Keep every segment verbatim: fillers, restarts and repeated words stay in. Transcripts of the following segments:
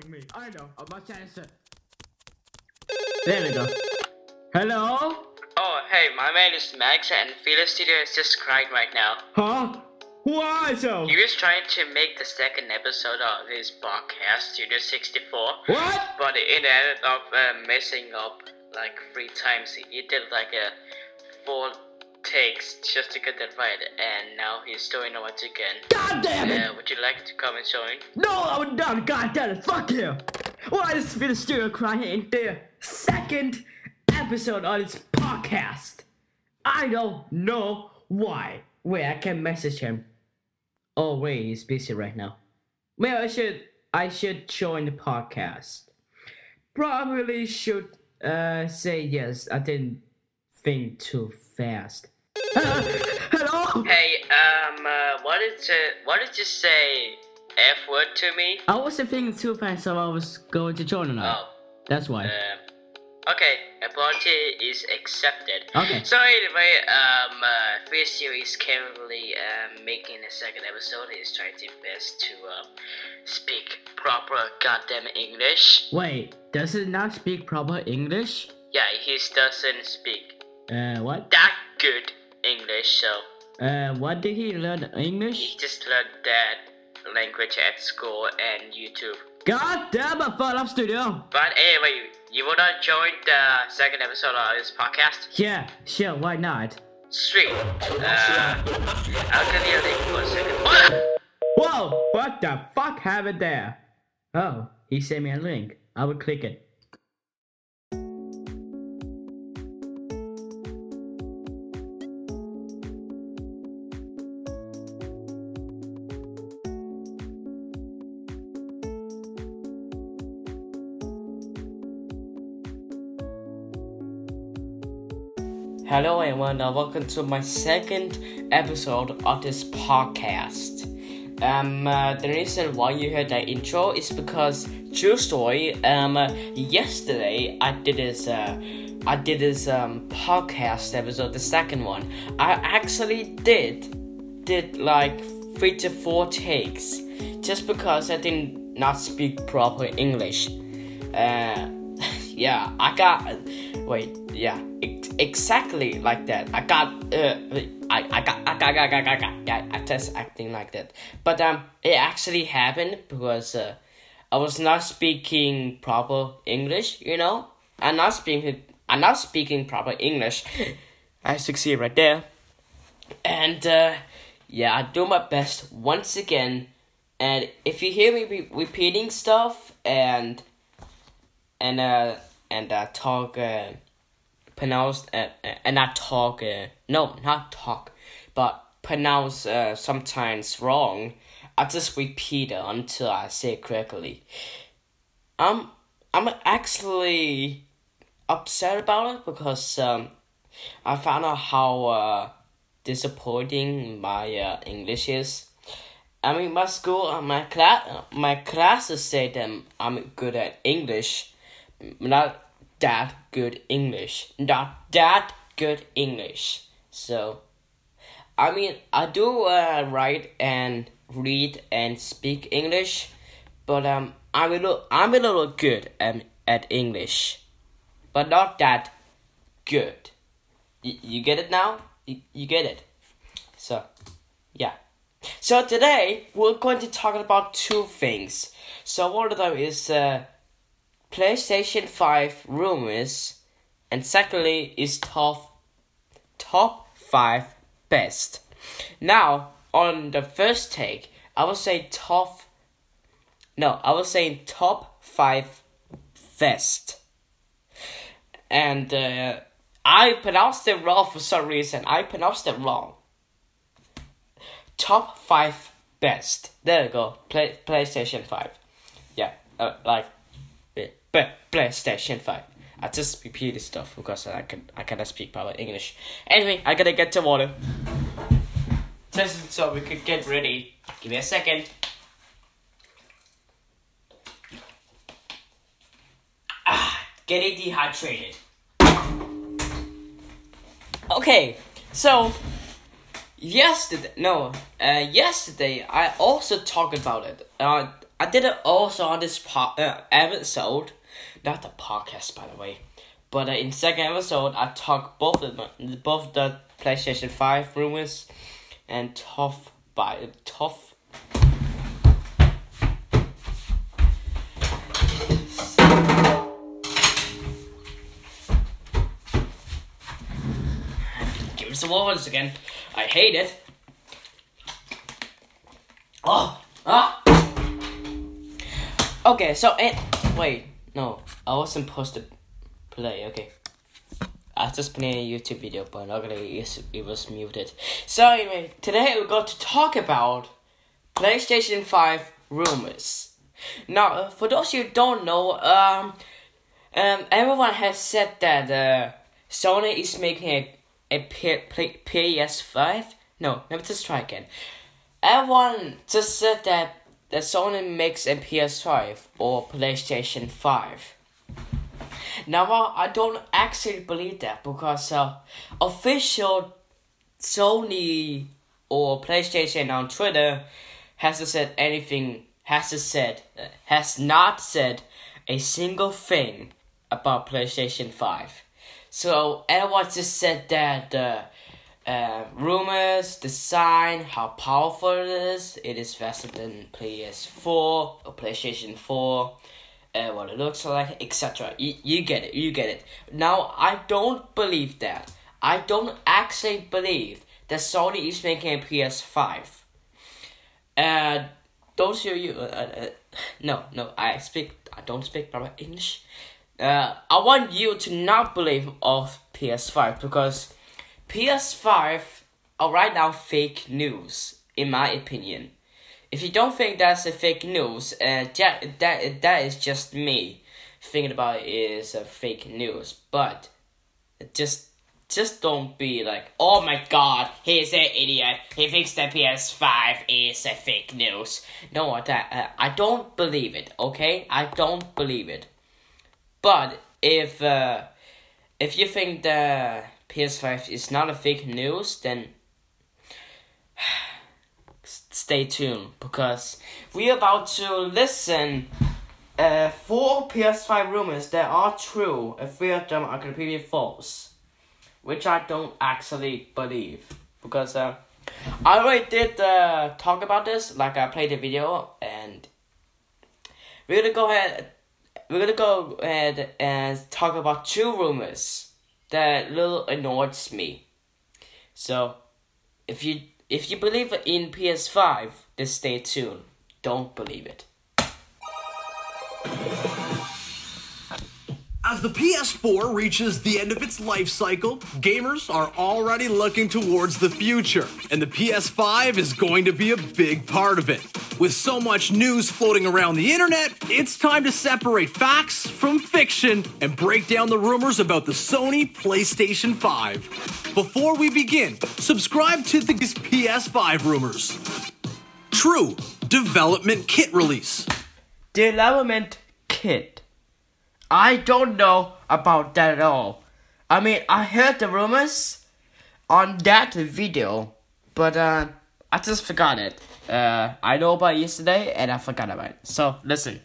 recording me. I know. I'm a censor. There we go. Hello? Oh, hey, my man is Max and Creator Studios is just crying right now. Huh? Why so? He was trying to make the second episode of his podcast, Studio sixty-four. What? But it ended up uh, messing up like three times. He did like a full takes just to get that right, and now he's doing it once again. God damn it! Uh, would you like to come and join? No, I would not. God damn it! Fuck you! Why is Creator Studios crying the second episode on his podcast? I don't know why. Wait, I can message him. Oh wait, he's busy right now. Maybe I should I should join the podcast. Probably should uh say yes. I didn't think too fast. Uh, hello. Hey, um, uh, what did you, what did you say F word to me? I wasn't thinking too fast, so I was going to join or not. Oh, that's why. Uh, okay, apology is accepted. Okay. So anyway, um, uh, Free Series currently uh, making a second episode. He's trying his best to uh, speak proper goddamn English. Wait, does it not speak proper English? Yeah, he doesn't speak. Uh, what? That good English, so. Uh, what did he learn English? He just learned that language at school and YouTube. God damn, I fell off studio. But anyway, you wanna join the second episode of this podcast? Yeah, sure, why not? Sweet. Uh, I'll give you a link for a second. What? Whoa, what the fuck happened there? Oh, he sent me a link. I will click it. Hello everyone, uh, welcome to my second episode of this podcast. Um, uh, the reason why you heard that intro is because, true story, um, uh, yesterday I did this, uh, I did this um, podcast episode, the second one. I actually did, did like three to four takes, just because I did not speak proper English. Uh, yeah, I got, wait, yeah. Exactly like that. I got, uh, I, I got, I got, I got, I got, I got, yeah, I just acting like that. But um, it actually happened because uh, I was not speaking proper English. You know, I'm not speaking, I'm not speaking proper English. I succeed right there. And uh, yeah, I do my best once again. And if you hear me re- repeating stuff and and uh and uh talk uh. Pronounce uh, and not talk. Uh, no, not talk, but pronounce uh, sometimes wrong. I just repeat it until I say it correctly. I'm I'm actually upset about it because um, I found out how uh, disappointing my uh, English is. I mean, my school, uh, my class, uh, my classes say that I'm good at English, not. That good English, not that good English. So, I mean, I do uh, write and read and speak English, but um, I'm a little, I'm a little good um, at English, but not that good. Y- you get it now? Y- you get it. So, yeah. So today we're going to talk about two things. So one of them is uh. PlayStation five rumors, and secondly is top top five best. Now on the first take, I would say top. No, I was saying top five best, and uh, I pronounced it wrong for some reason. I pronounced it wrong. Top five best. There you go. Play PlayStation five. Yeah, uh, like. But PlayStation five. I just repeated stuff because I can I cannot speak proper English. Anyway, I gotta get to water. Just so we could get ready. Give me a second. Ah, getting dehydrated. Okay, so yesterday no, uh, yesterday I also talked about it. Uh, I did it also on this po- uh, episode, not the podcast, by the way, but uh, in second episode, I talked both of the, both the PlayStation five rumors and tough by tough. Give us the words again. I hate it. Oh, ah. Okay, so it. Wait, no, I wasn't supposed to play. Okay, I was just playing a YouTube video, but luckily it was muted. So anyway, today we're going to talk about PlayStation five rumors. Now, for those who don't know, um, um, everyone has said that uh, Sony is making a a P S five. No, let me just try again. Everyone just said that. That Sony makes a P S five or PlayStation five. Now, I don't actually believe that because uh, official Sony or PlayStation on Twitter hasn't said anything, hasn't said, uh, has not said a single thing about PlayStation five. So, everyone just said that uh, Uh, rumors, design, how powerful it is. It is faster than P S four or PlayStation four. Uh, what it looks like, et cetera. You, you get it. You get it. Now I don't believe that. I don't actually believe that Sony is making a P S five. Uh, don't show you. Uh, uh, no, no. I speak. I don't speak proper English. Uh, I want you to not believe of P S five because. P S five are right now fake news, in my opinion. If you don't think that's a fake news, uh, that, that, that is just me thinking about it is a fake news. But just just don't be like, oh my god, he's an idiot. He thinks that P S five is a fake news. No, that, uh, I don't believe it, okay? I don't believe it. But if uh, if you think that P S five is not a fake news, then stay tuned because we're about to listen uh, four P S five rumors that are true and three of them are completely false, which I don't actually believe because uh, I already did uh, talk about this, like I played the video, and we're gonna go ahead we're gonna go ahead and talk about two rumors that little annoys me. So, if you if you believe in P S five, then stay tuned. Don't believe it. As the P S four reaches the end of its life cycle, gamers are already looking towards the future, and the P S five is going to be a big part of it. With so much news floating around the internet, it's time to separate facts from fiction and break down the rumors about the Sony PlayStation five. Before we begin, subscribe to these P S five rumors. True. Development kit release. Development kit. I don't know about that at all. I mean, I heard the rumors on that video, but uh, I just forgot it. Uh, I know about it yesterday, and I forgot about it. So, listen.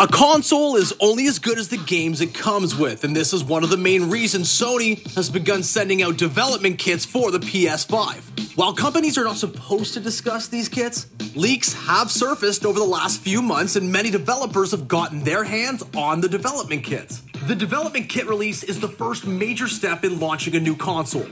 A console is only as good as the games it comes with, and this is one of the main reasons Sony has begun sending out development kits for the P S five. While companies are not supposed to discuss these kits, leaks have surfaced over the last few months, and many developers have gotten their hands on the development kits. The development kit release is the first major step in launching a new console.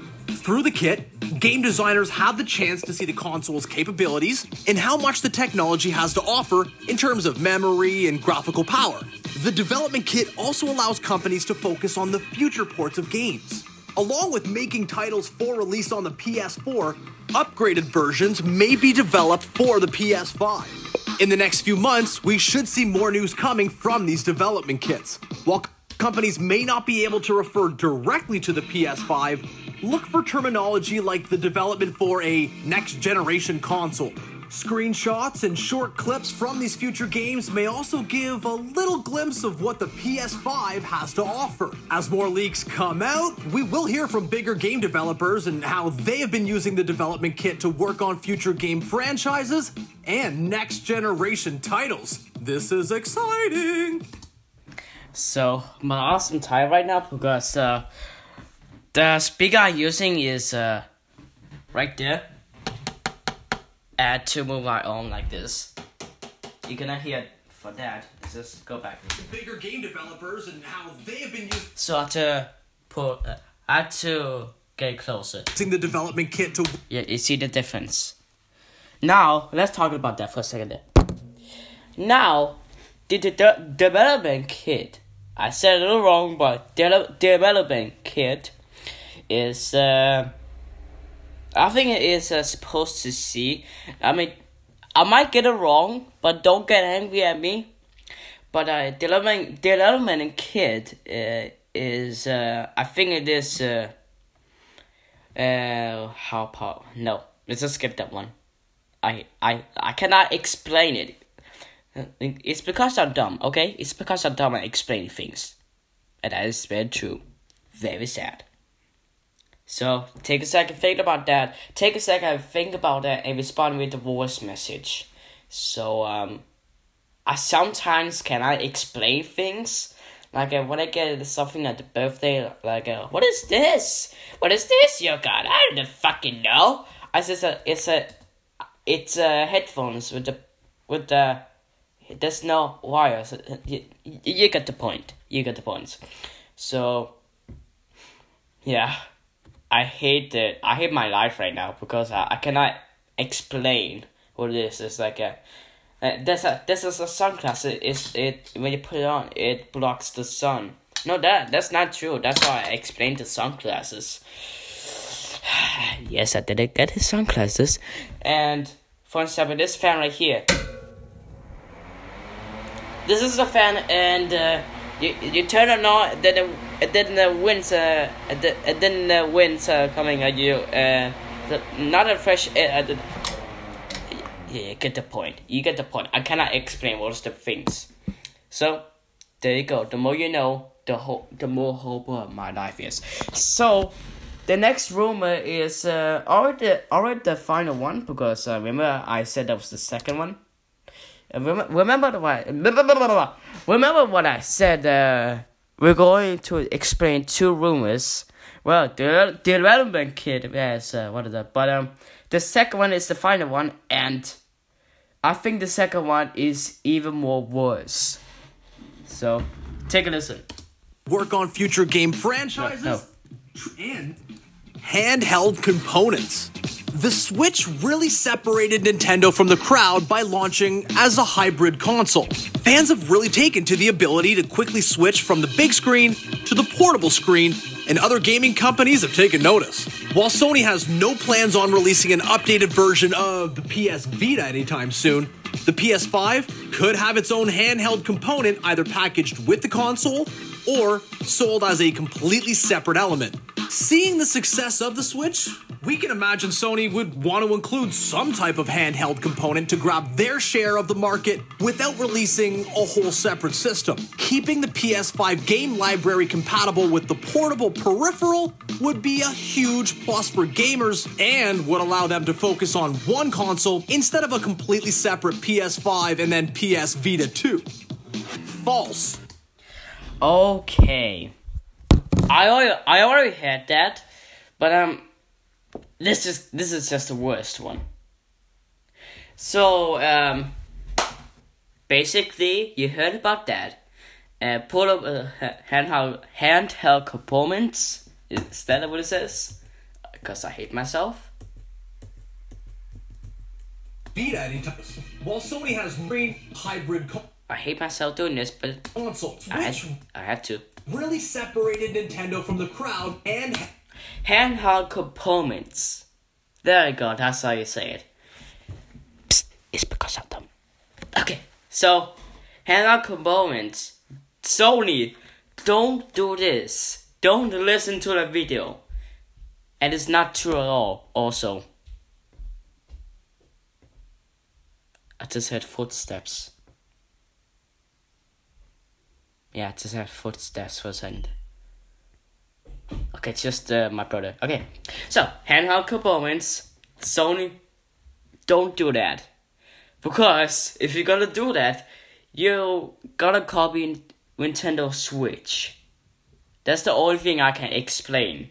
Through the kit, game designers have the chance to see the console's capabilities and how much the technology has to offer in terms of memory and graphical power. The development kit also allows companies to focus on the future ports of games. Along with making titles for release on the P S four, upgraded versions may be developed for the P S five. In the next few months, we should see more news coming from these development kits. While companies may not be able to refer directly to the P S five, look for terminology like the development for a next-generation console. Screenshots and short clips from these future games may also give a little glimpse of what the P S five has to offer. As more leaks come out, we will hear from bigger game developers and how they have been using the development kit to work on future game franchises and next generation titles. This is exciting. So my awesome title right now, because uh, the speaker I'm using is uh, right there. I had to move my arm like this. You're gonna hear for that. Let's just go back. Bigger game developers and how they have been used. So I had to put. Uh, I had to get closer. Using the development kit to. Yeah, you see the difference. Now let's talk about that for a second. Now, the de- de- development kit. I said it a little wrong, but de- development kit is. Uh, I think it is uh, supposed to see. I mean, I might get it wrong, but don't get angry at me. But uh, development development kit uh, is. Uh, I think it is. Uh, uh, how power? No, let's just skip that one. I I I cannot explain it. It's because I'm dumb, okay? It's because I'm dumb at explaining things, and that is very true. Very sad. So take a second, think about that. Take a second, think about that, and respond with the voice message. So um, I sometimes cannot explain things. Like uh, when I get something at the birthday, like uh, what is this? What is this? Yo, God, I don't fucking know. I said uh, it's a, it's a uh, headphones with the, with the. There's no wires. You, you get the point. You get the point. So, yeah. I hate it. I hate my life right now because I, I cannot explain what it is. It's like a... Uh, this, a this is a sunglass. It, it's, it, when you put it on, it blocks the sun. No, that that's not true. That's how I explained the sunglasses. Yes, I didn't get his sunglasses. And, for example, this fan right here. This is the fan, and uh, you you turn it on, then the, then the winds uh the, then the winds are coming at you, and uh, not a fresh air. Uh, the, yeah, you get the point. You get the point. I cannot explain what's the things. So there you go. The more you know, the ho- the more hopeful my life is. So the next rumor is uh already already the final one, because uh, remember I said that was the second one. Remember what? I, remember what I said. Uh, we're going to explain two rumors. Well, the development kit is uh, what is that? But um, the second one is the final one, and I think the second one is even more worse. So, take a listen. Work on future game franchises no, no. and handheld components. The Switch really separated Nintendo from the crowd by launching as a hybrid console. Fans have really taken to the ability to quickly switch from the big screen to the portable screen, and other gaming companies have taken notice. While Sony has no plans on releasing an updated version of the P S Vita anytime soon, the P S five could have its own handheld component either packaged with the console or sold as a completely separate element. Seeing the success of the Switch, we can imagine Sony would want to include some type of handheld component to grab their share of the market without releasing a whole separate system. Keeping the P S five game library compatible with the portable peripheral would be a huge plus for gamers and would allow them to focus on one console instead of a completely separate P S five and then P S Vita two. False. Okay. I already, I already had that, but um... This is this is just the worst one. So um, basically, you heard about that. Uh, pull up uh, handheld handheld components. Is that what it says? Because I hate myself. Beat at it. While Sony has green hybrid. Co- I hate myself doing this, but console I had, I have to. Really separated Nintendo from the crowd and. Handheld components. There you go, that's how you say it. Psst, it's because of them. Okay, so, handheld components. Sony, don't do this. Don't listen to the video. And it's not true at all, also. I just heard footsteps. Yeah, I just heard footsteps for a second. Okay, it's just uh, my brother. Okay, so handheld components, Sony, don't do that. Because if you're gonna do that, you gotta copy Nintendo Switch. That's the only thing I can explain.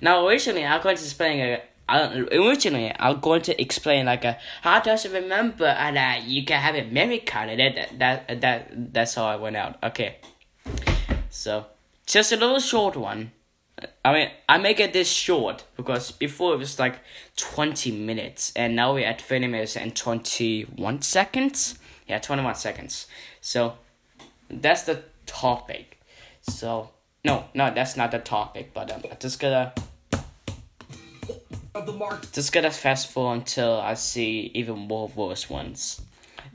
Now originally I'm going to explain a, I, originally I'm going to explain like a how does it remember and uh, you can have a memory card and that that that that's how I went out. Okay. So just a little short one. I mean, I make it this short because before it was like twenty minutes and now we're at thirty minutes and twenty-one seconds. Yeah, twenty-one seconds. So that's the topic. So no, no, that's not the topic, but um, I'm just gonna just gonna fast forward until I see even more worse ones.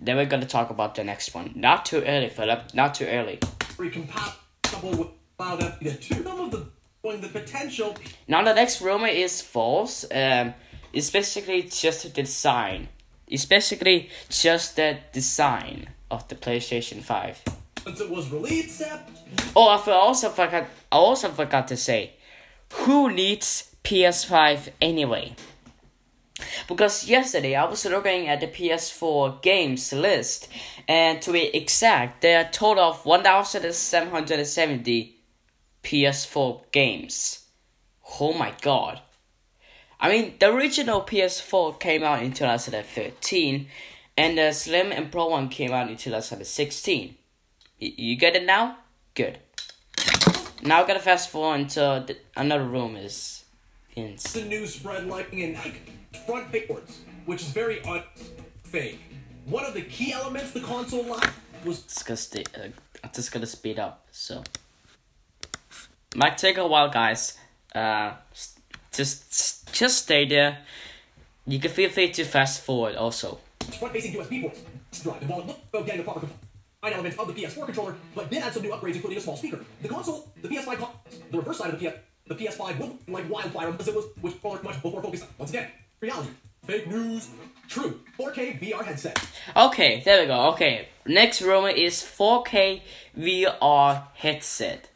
Then we're gonna talk about the next one. Not too early, Philip. Not too early. We can pop double out of the two. Some of the the potential. Now the next rumor is false. Um, it's basically just a design. It's basically just the design of the PlayStation five. Once it was released. Oh, I also forgot. I also forgot to say, who needs P S five anyway? Because yesterday I was looking at the P S four games list, and to be exact, there are a total of one thousand seven hundred seventy P S four games. Oh my god. I mean, the original P S four came out in two thousand thirteen, and the Slim and Pro one came out in two thousand sixteen. Y- you get it now? Good. Now I gotta fast forward until the- another room is in. The news spread like an front backwards, which is very un- fake. One of the key elements the console line was. Just gonna stay, uh, I'm just gonna speed up, so. Might take a while, guys. Uh, just, just stay there. You can feel free to fast forward also. Front-facing U S B ports. Drive the wallet. Go get the proper nine elements of the P S four controller, but then add some new upgrades, including a small speaker. The console, the P S five, con- the reverse side of the P S, the P S five would like wildfire unless it was which much more focused. Once again, reality, fake news, true. four K V R headset. Okay, there we go. Okay, next rumor is four K V R headset.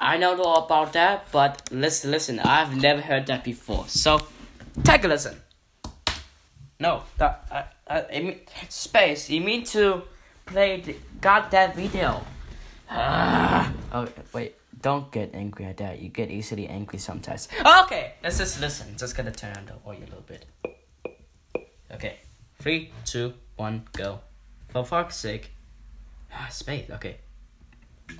I don't know about that, but let's listen. I've never heard that before, so take a listen. No, that uh, uh, I mean, space. You mean to play the goddamn video? Ah. Okay, wait. Don't get angry at that. You get easily angry sometimes. Okay, let's just listen. Just gonna turn on the audio a little bit. Okay, three, two, one, go. For fuck's sake. Ah, space. Okay.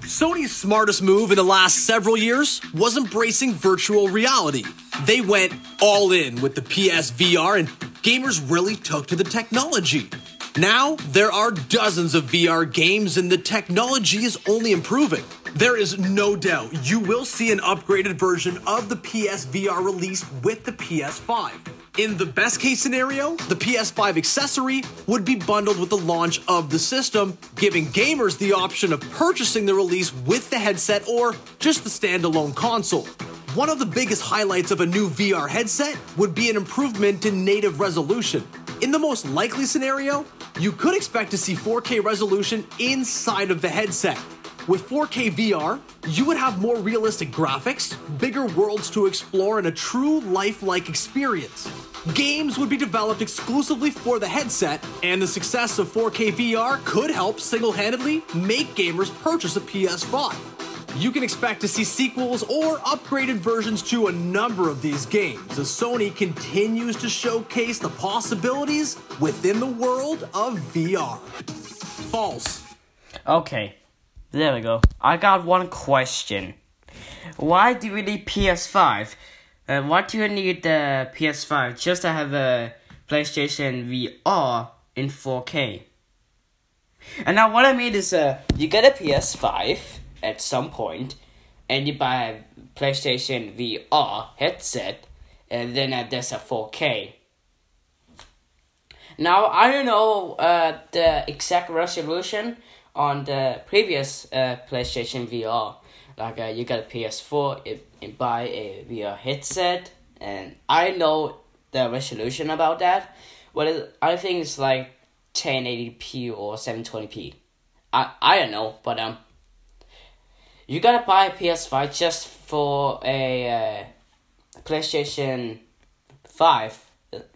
Sony's smartest move in the last several years was embracing virtual reality. They went all in with the P S V R, and gamers really took to the technology. Now, there are dozens of V R games, and the technology is only improving. There is no doubt you will see an upgraded version of the P S V R released with the P S five. In the best case scenario, the P S five accessory would be bundled with the launch of the system, giving gamers the option of purchasing the release with the headset or just the standalone console. One of the biggest highlights of a new V R headset would be an improvement in native resolution. In the most likely scenario, you could expect to see four K resolution inside of the headset. With four K V R, you would have more realistic graphics, bigger worlds to explore, and a true lifelike experience. Games would be developed exclusively for the headset, and the success of four K V R could help single-handedly make gamers purchase a P S five. You can expect to see sequels or upgraded versions to a number of these games, as Sony continues to showcase the possibilities within the world of V R. False. Okay. There we go. I got one question. Why do we need P S five? Uh, why do you need the uh, P S five just to have a PlayStation V R in four K? And now what I mean is uh, you get a P S five at some point, and you buy a PlayStation V R headset, and then uh, there's a four K. Now, I don't know uh, the exact resolution on the previous uh, PlayStation V R. Like, uh, you got a P S four, it, it buy a V R headset, and I know the resolution about that. Well, I think it's like ten eighty p or seven twenty p. I, I don't know, but um, you gotta buy a P S five just for a uh, PlayStation five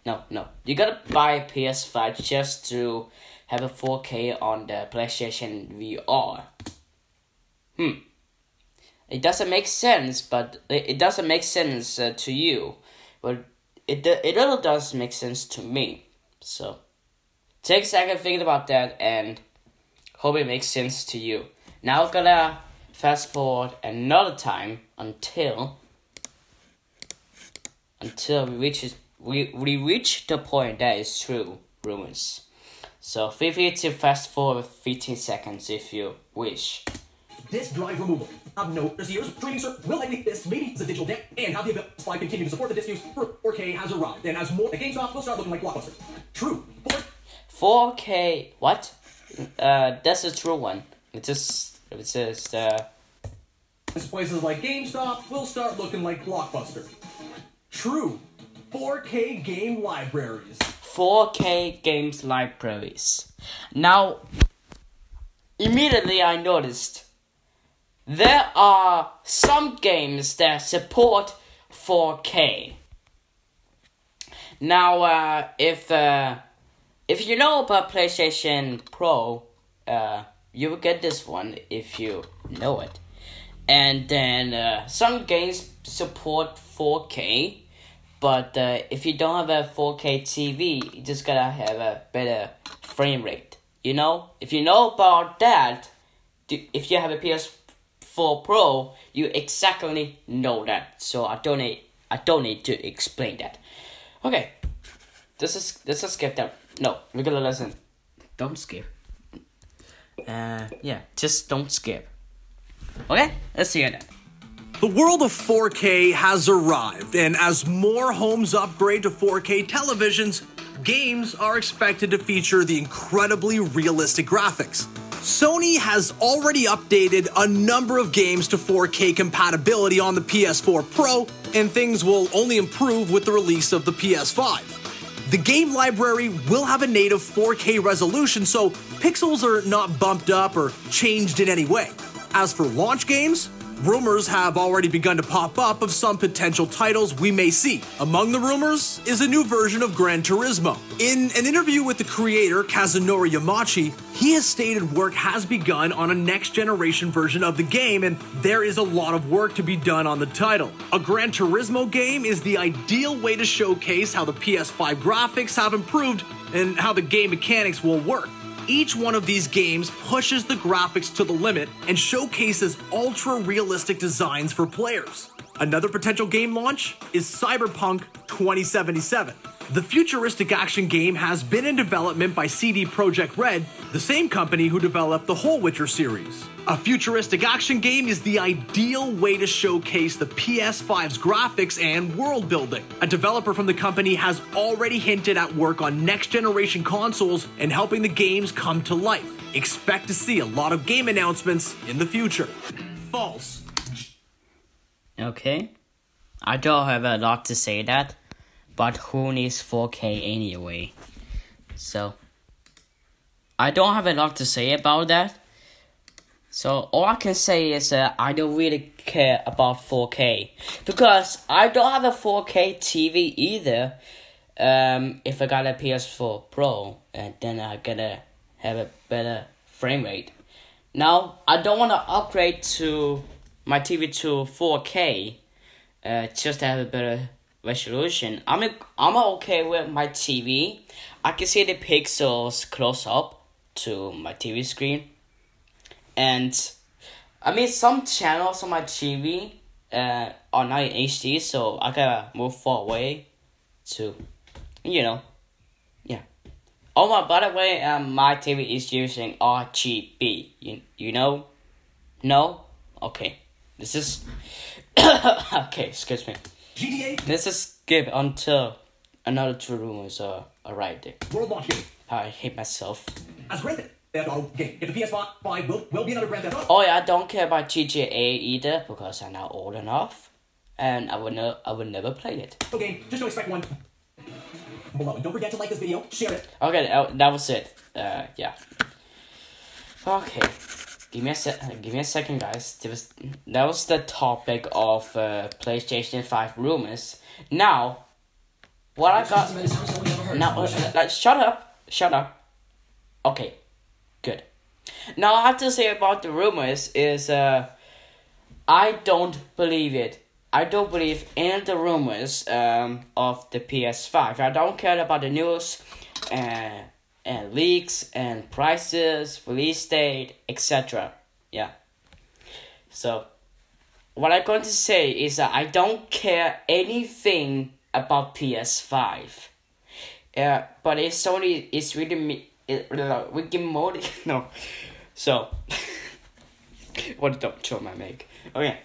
No, no. You gotta buy a P S five just to have a four K on the PlayStation V R. Hmm. It doesn't make sense, but it doesn't make sense uh, to you. Well, it it really does make sense to me. So, take a second thinking about that and hope it makes sense to you. Now I'm gonna fast forward another time until until we reach we we reach the point that is true rumors. So feel free to fast forward fifteen seconds if you wish. Disk drive removal. I've noticed years of training, sir, will likely this maybe the digital deck and how the ability to continue to support the disk use for four K has arrived. And as more the GameStop will start looking like Blockbuster. True. four K what? Uh, that's a true one. It just it says uh. Places like GameStop will start looking like Blockbuster. True. four K game libraries. four K games libraries. Now, immediately I noticed there are some games that support four K. Now, uh, if uh, if you know about PlayStation Pro, uh, you will get this one if you know it. And then uh, some games support four K, but uh, if you don't have a four K T V, you just gotta have a better frame rate. You know, if you know about that, if you have a P S For Pro, you exactly know that, so I don't need I don't need to explain that. Okay, this is let's just skip that. No, we're gonna listen. Don't skip. Uh, yeah, just don't skip. Okay, let's see that. The world of four K has arrived, and as more homes upgrade to four K televisions, games are expected to feature the incredibly realistic graphics. Sony has already updated a number of games to four K compatibility on the P S four Pro, and things will only improve with the release of the P S five. The game library will have a native four K resolution, so pixels are not bumped up or changed in any way. As for launch games, rumors have already begun to pop up of some potential titles we may see. Among the rumors is a new version of Gran Turismo. In an interview with the creator, Kazunori Yamauchi, he has stated work has begun on a next-generation version of the game, and there is a lot of work to be done on the title. A Gran Turismo game is the ideal way to showcase how the P S five graphics have improved and how the game mechanics will work. Each one of these games pushes the graphics to the limit and showcases ultra-realistic designs for players. Another potential game launch is Cyberpunk twenty seventy-seven. The futuristic action game has been in development by C D Projekt Red, the same company who developed the whole Witcher series. A futuristic action game is the ideal way to showcase the P S five's graphics and world building. A developer from the company has already hinted at work on next-generation consoles and helping the games come to life. Expect to see a lot of game announcements in the future. False. Okay. I don't have a lot to say that, but who needs four K anyway? So, I don't have a lot to say about that. So, all I can say is uh, I don't really care about four K, because I don't have a four K T V either. Um, if I got a P S four Pro, and then I gotta have a better frame rate. Now, I don't want to upgrade to my T V to four K, uh, just to have a better resolution. I'm, a, I'm okay with my T V. I can see the pixels close up to my T V screen. And, I mean, some channels on my T V uh, are not in H D, so I gotta move far away to, you know, yeah. Oh, my, by the way, um, my T V is using R G B, you, you know? No? Okay. This is... okay, excuse me. G T A. Let's just skip until another two rumors are arrived there. World launch game. I hate myself. As granted. Game. If the P S five will, will be another Grand Theft Auto. Oh yeah, I don't care about G T A either because I'm now old enough, and I would no, I would never play it. Okay, just don't expect one. Below, don't forget to like this video, share it. Okay, that, that was it. Uh, yeah. Okay, give me a sec. Give me a second, guys. That was that was the topic of uh, PlayStation five rumors. Now, What I got... Now, listen, like, shut up. Shut up. Okay. Good. Now, I have to say about the rumors is... Uh, I don't believe it. I don't believe any of the rumors um, of the P S five. I don't care about the news and, and leaks and prices, release date, et cetera. Yeah. So, what I'm going to say is that I don't care anything about P S five. Uh, but if Sony is really me... It, we give more... No. So... What a dumb joke I make. Okay.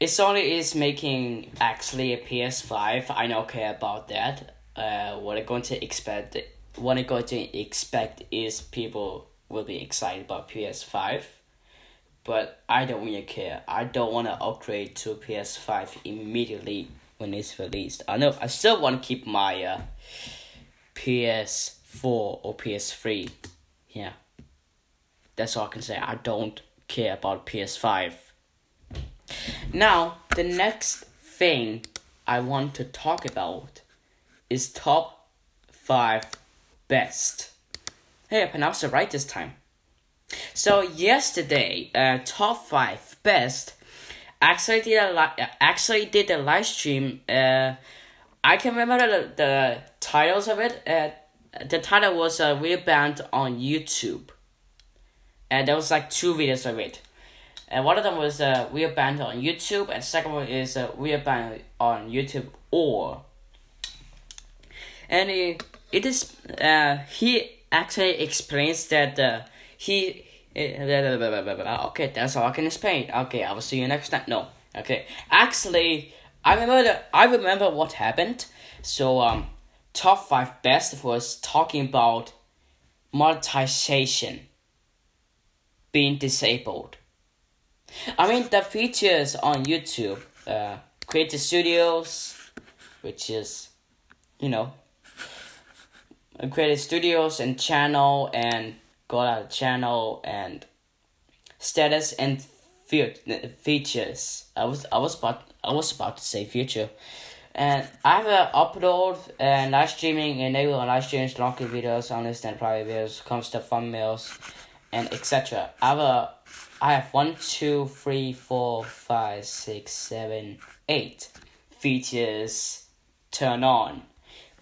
If Sony is making actually a P S five, I don't care about that. Uh, what I'm going to expect, what I'm going to expect is people will be excited about P S five, but I don't really care. I don't want to upgrade to P S five immediately when it's released. I know I still want to keep my uh, P S four or P S three. Yeah, that's all I can say. I don't care about P S five. Now, the next thing I want to talk about is top five best. Hey, I pronounced it right this time. So yesterday, uh, top five best actually did a li- actually did a live stream. Uh, I can remember the, the titles of it. Uh, the title was a uh, real band on YouTube, and there was like two videos of it. And one of them was uh, We Are Banned on YouTube, and the second one is uh, We Are Banned on YouTube or. And it, it is, uh, he actually explains that uh, he, uh, okay, that's all I can explain. Okay, I will see you next time. No, okay. Actually, I remember the, I remember what happened. So, um, top five best was talking about monetization being disabled. I mean, the features on YouTube, uh, Creator Studios, which is, you know, Creator Studios and channel and go out channel and status and fe- features. I was I was about I was about to say future, and I have a upload and live streaming, enable live streams, longer videos, understand private videos, comes to thumbnails, and et cetera. I have a I have one, two, three, four, five, six, seven, eight features turn on,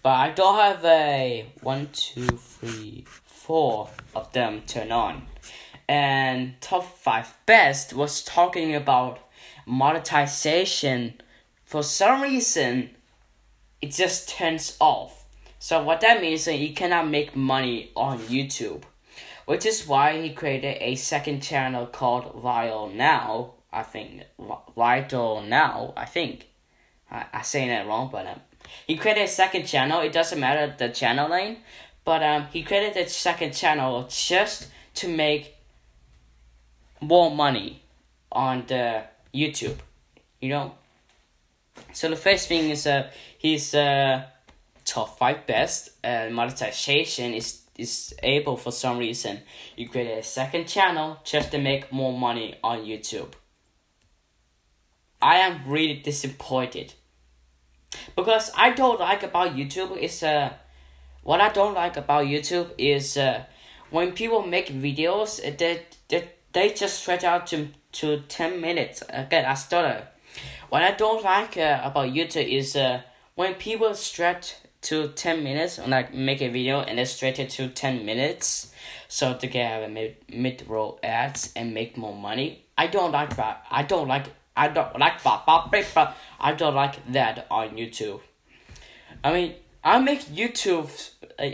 but I don't have a one, two, three, four of them turn on. And top five best was talking about monetization. For some reason, it just turns off. So what that means is that you cannot make money on YouTube. Which is why he created a second channel called Viral Now, I think. Viral Now, I think. I, I say that wrong, but um, he created a second channel. It doesn't matter the channel name, but um, he created a second channel just to make more money on the YouTube, you know. So the first thing is uh, his uh, top five best and uh, monetization is disabled for some reason. You create a second channel just to make more money on YouTube. I am really disappointed because I don't like about YouTube is uh, what I don't like about YouTube is uh, when people make videos they they, they just stretch out to to ten minutes. Again, I stutter. What I don't like uh, about YouTube is uh, when people stretch to ten minutes, and like make a video and then stretch it to ten minutes, so to get a mid mid roll ads and make more money. I don't like that. I don't like. I don't like that. I don't like that on YouTube. I mean, I make YouTube.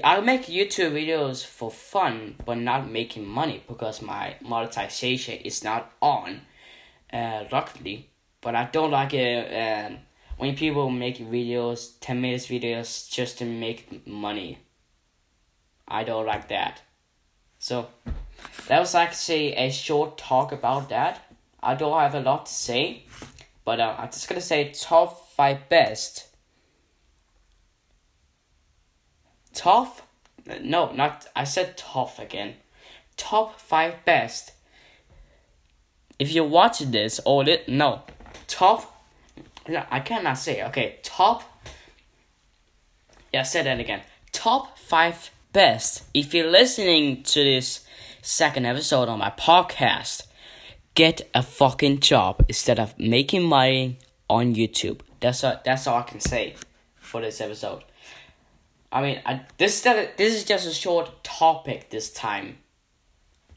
I make YouTube videos for fun, but not making money because my monetization is not on. Uh, luckily, but I don't like it. And. Uh, When people make videos, ten minutes videos, just to make money. I don't like that. So, that was actually a short talk about that. I don't have a lot to say. But uh, I'm just gonna say top five best. Top? No, not... I said top again. Top five best. If you're watching this, or... Li- no. Top... I cannot say, okay, top Yeah, I said that again. Top five best. If you're listening to this second episode on my podcast, get a fucking job instead of making money on YouTube. That's all, that's all I can say for this episode. I mean, I, this, this is just a short topic this time.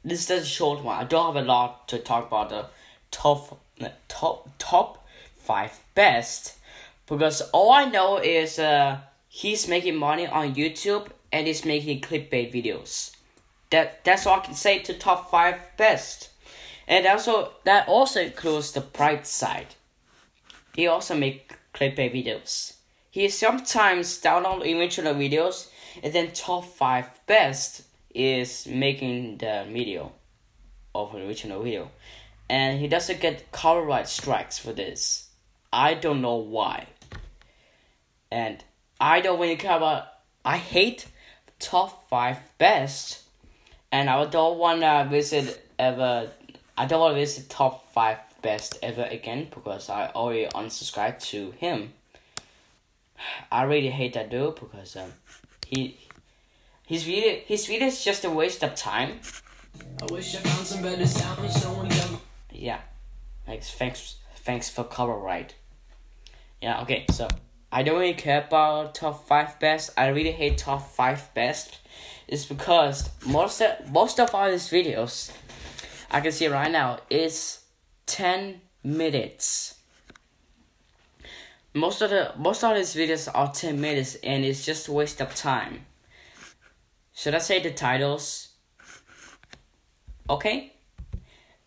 This is just a short one. I don't have a lot to talk about the top top top five best, because all I know is uh, he's making money on YouTube and he's making clickbait videos. That that's all I can say to top five best. And also that also includes the bright side. He also make clickbait videos. He sometimes download original videos, and then top five best is making the video of an original video. And he doesn't get copyright strikes for this. I don't know why. And I don't really care about... I hate top five best. And I don't want to visit ever... I don't want to visit top five best ever again, because I already unsubscribed to him. I really hate that dude, because um, he... His video, his video is just a waste of time. I wish I found some better sound, so one can... Yeah, thanks, thanks, thanks for copyright. Yeah, okay, so I don't really care about top five best. I really hate top five best. It's because most of, most of all these videos, I can see right now, is ten minutes. Most of the most of these videos are ten minutes, and it's just a waste of time. Should I say the titles? Okay.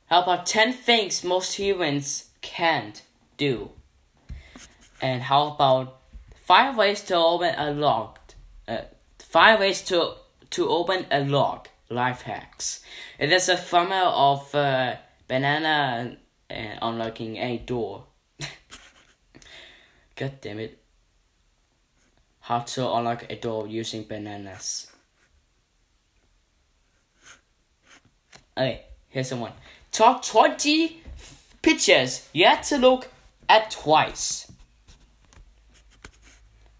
How about ten things most humans can't do? And how about five ways to open a log? Uh, five ways to to open a log. Life hacks. It is a thumbnail of uh, banana uh, unlocking a door. God damn it! How to unlock a door using bananas. Okay, here's someone. Top twenty pictures you had to look at twice.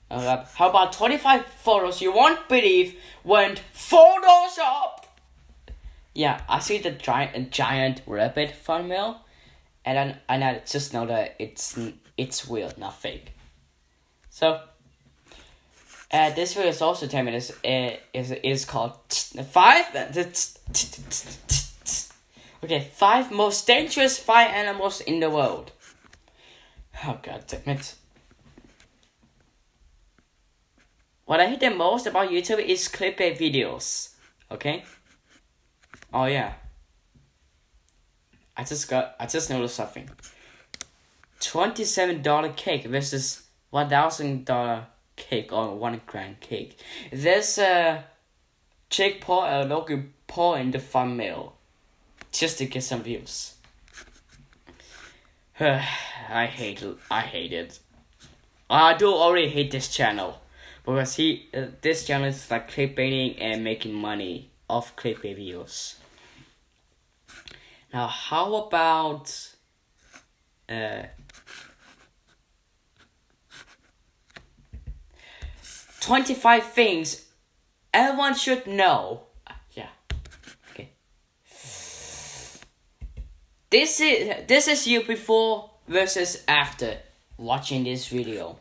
Uh, how about twenty-five photos you won't believe went Photoshopped? Yeah, I see the giant, giant rabbit thumbnail, and I, and I just know that it's it's real, not fake. So, uh, this video is also ten minutes. It is it is called five. Okay, five most dangerous fire animals in the world. Oh, god damn it. What I hate the most about YouTube is clickbait videos. Okay? Oh yeah. I just got I just noticed something. twenty-seven dollar cake versus one thousand dollar cake or one grand cake. There's uh Jake Paul and Logan Paul in the thumbnail, just to get some views. I hate it. I hate it. I do already hate this channel, because he, uh, this channel is like clickbaiting and making money off clickbait videos. Now, how about uh, twenty-five things everyone should know? This is this is you before versus after watching this video.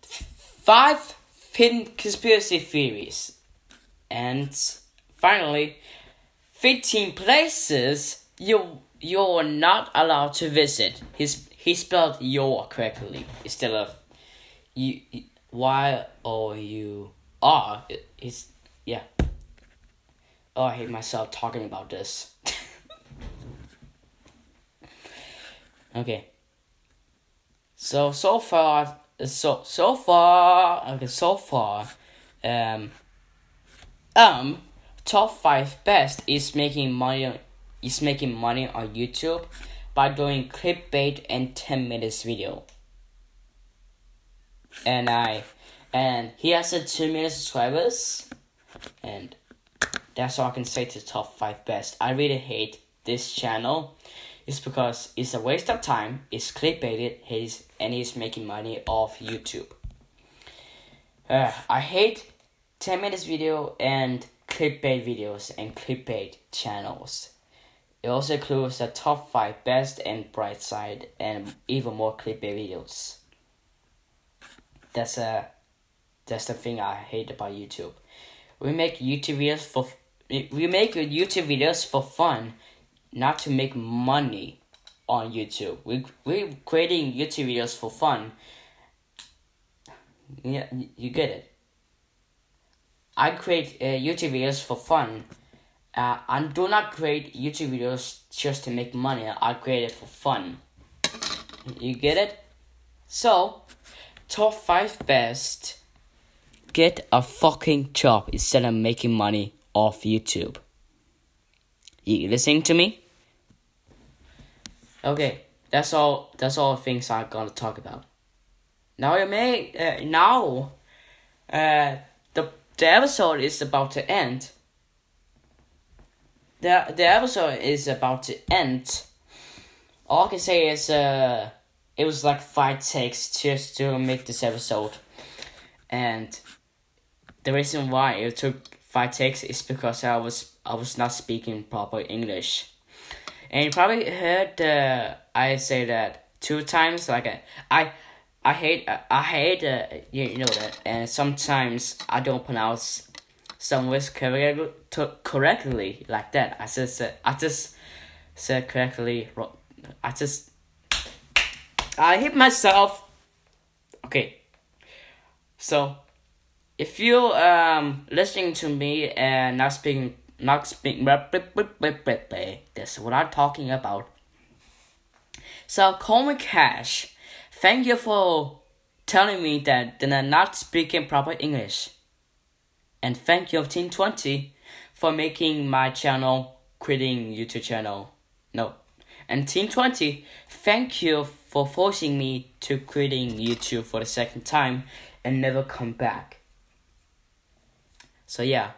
Five hidden conspiracy theories, and finally, fifteen places you you're not allowed to visit. He's he spelled "your" correctly instead of you y or you are. It's yeah. Oh, I hate myself talking about this. Okay. So so far so so far okay so far um um top five best is making money is making money on YouTube by doing clickbait and ten minutes video. And I and he has a two million subscribers, and that's all I can say to top five best. I really hate this channel. It's because it's a waste of time, it's clickbaited, he's, and he's making money off YouTube. Uh, I hate ten minutes video and clickbait videos and clickbait channels. It also includes the top five best and bright side and even more clickbait videos. That's a, that's the thing I hate about YouTube. We make YouTube videos for we make YouTube videos for fun, not to make money on YouTube. We we're creating YouTube videos for fun. Yeah, you get it. I create uh, YouTube videos for fun. Uh, I do not create YouTube videos just to make money. I create it for fun. You get it? So, top five best. Get a fucking job instead of making money off YouTube. You listening to me? Okay, that's all. That's all things I'm gonna talk about. Now you may. Uh, now, uh, the the episode is about to end. The the episode is about to end. All I can say is uh it was like five takes just to make this episode. And the reason why it took five takes is because I was I was not speaking proper English. And you probably heard uh, I say that two times, like I I, I hate I hate uh, you, you know that, and sometimes I don't pronounce some words correctly, correctly like that. I just said, I just said correctly. I just I hit myself. Okay, so if you um listening to me and not speaking, not speaking. That's what I'm talking about. So Coleman Cash, thank you for telling me that they're not speaking proper English. And thank you, Team twenty, for making my channel, quitting YouTube channel. No. And Team twenty, thank you for forcing me to quitting YouTube for the second time and never come back. So yeah.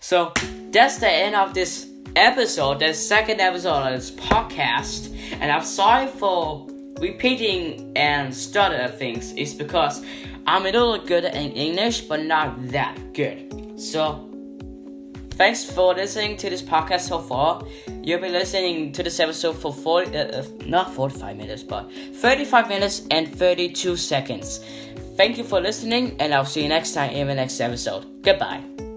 So that's the end of this episode, the second episode of this podcast. And I'm sorry for repeating and stutter things. It's because I'm a little good in English, but not that good. So, thanks for listening to this podcast so far. You'll be listening to this episode for forty, uh, not forty-five minutes, but thirty-five minutes and thirty-two seconds. Thank you for listening, and I'll see you next time in the next episode. Goodbye.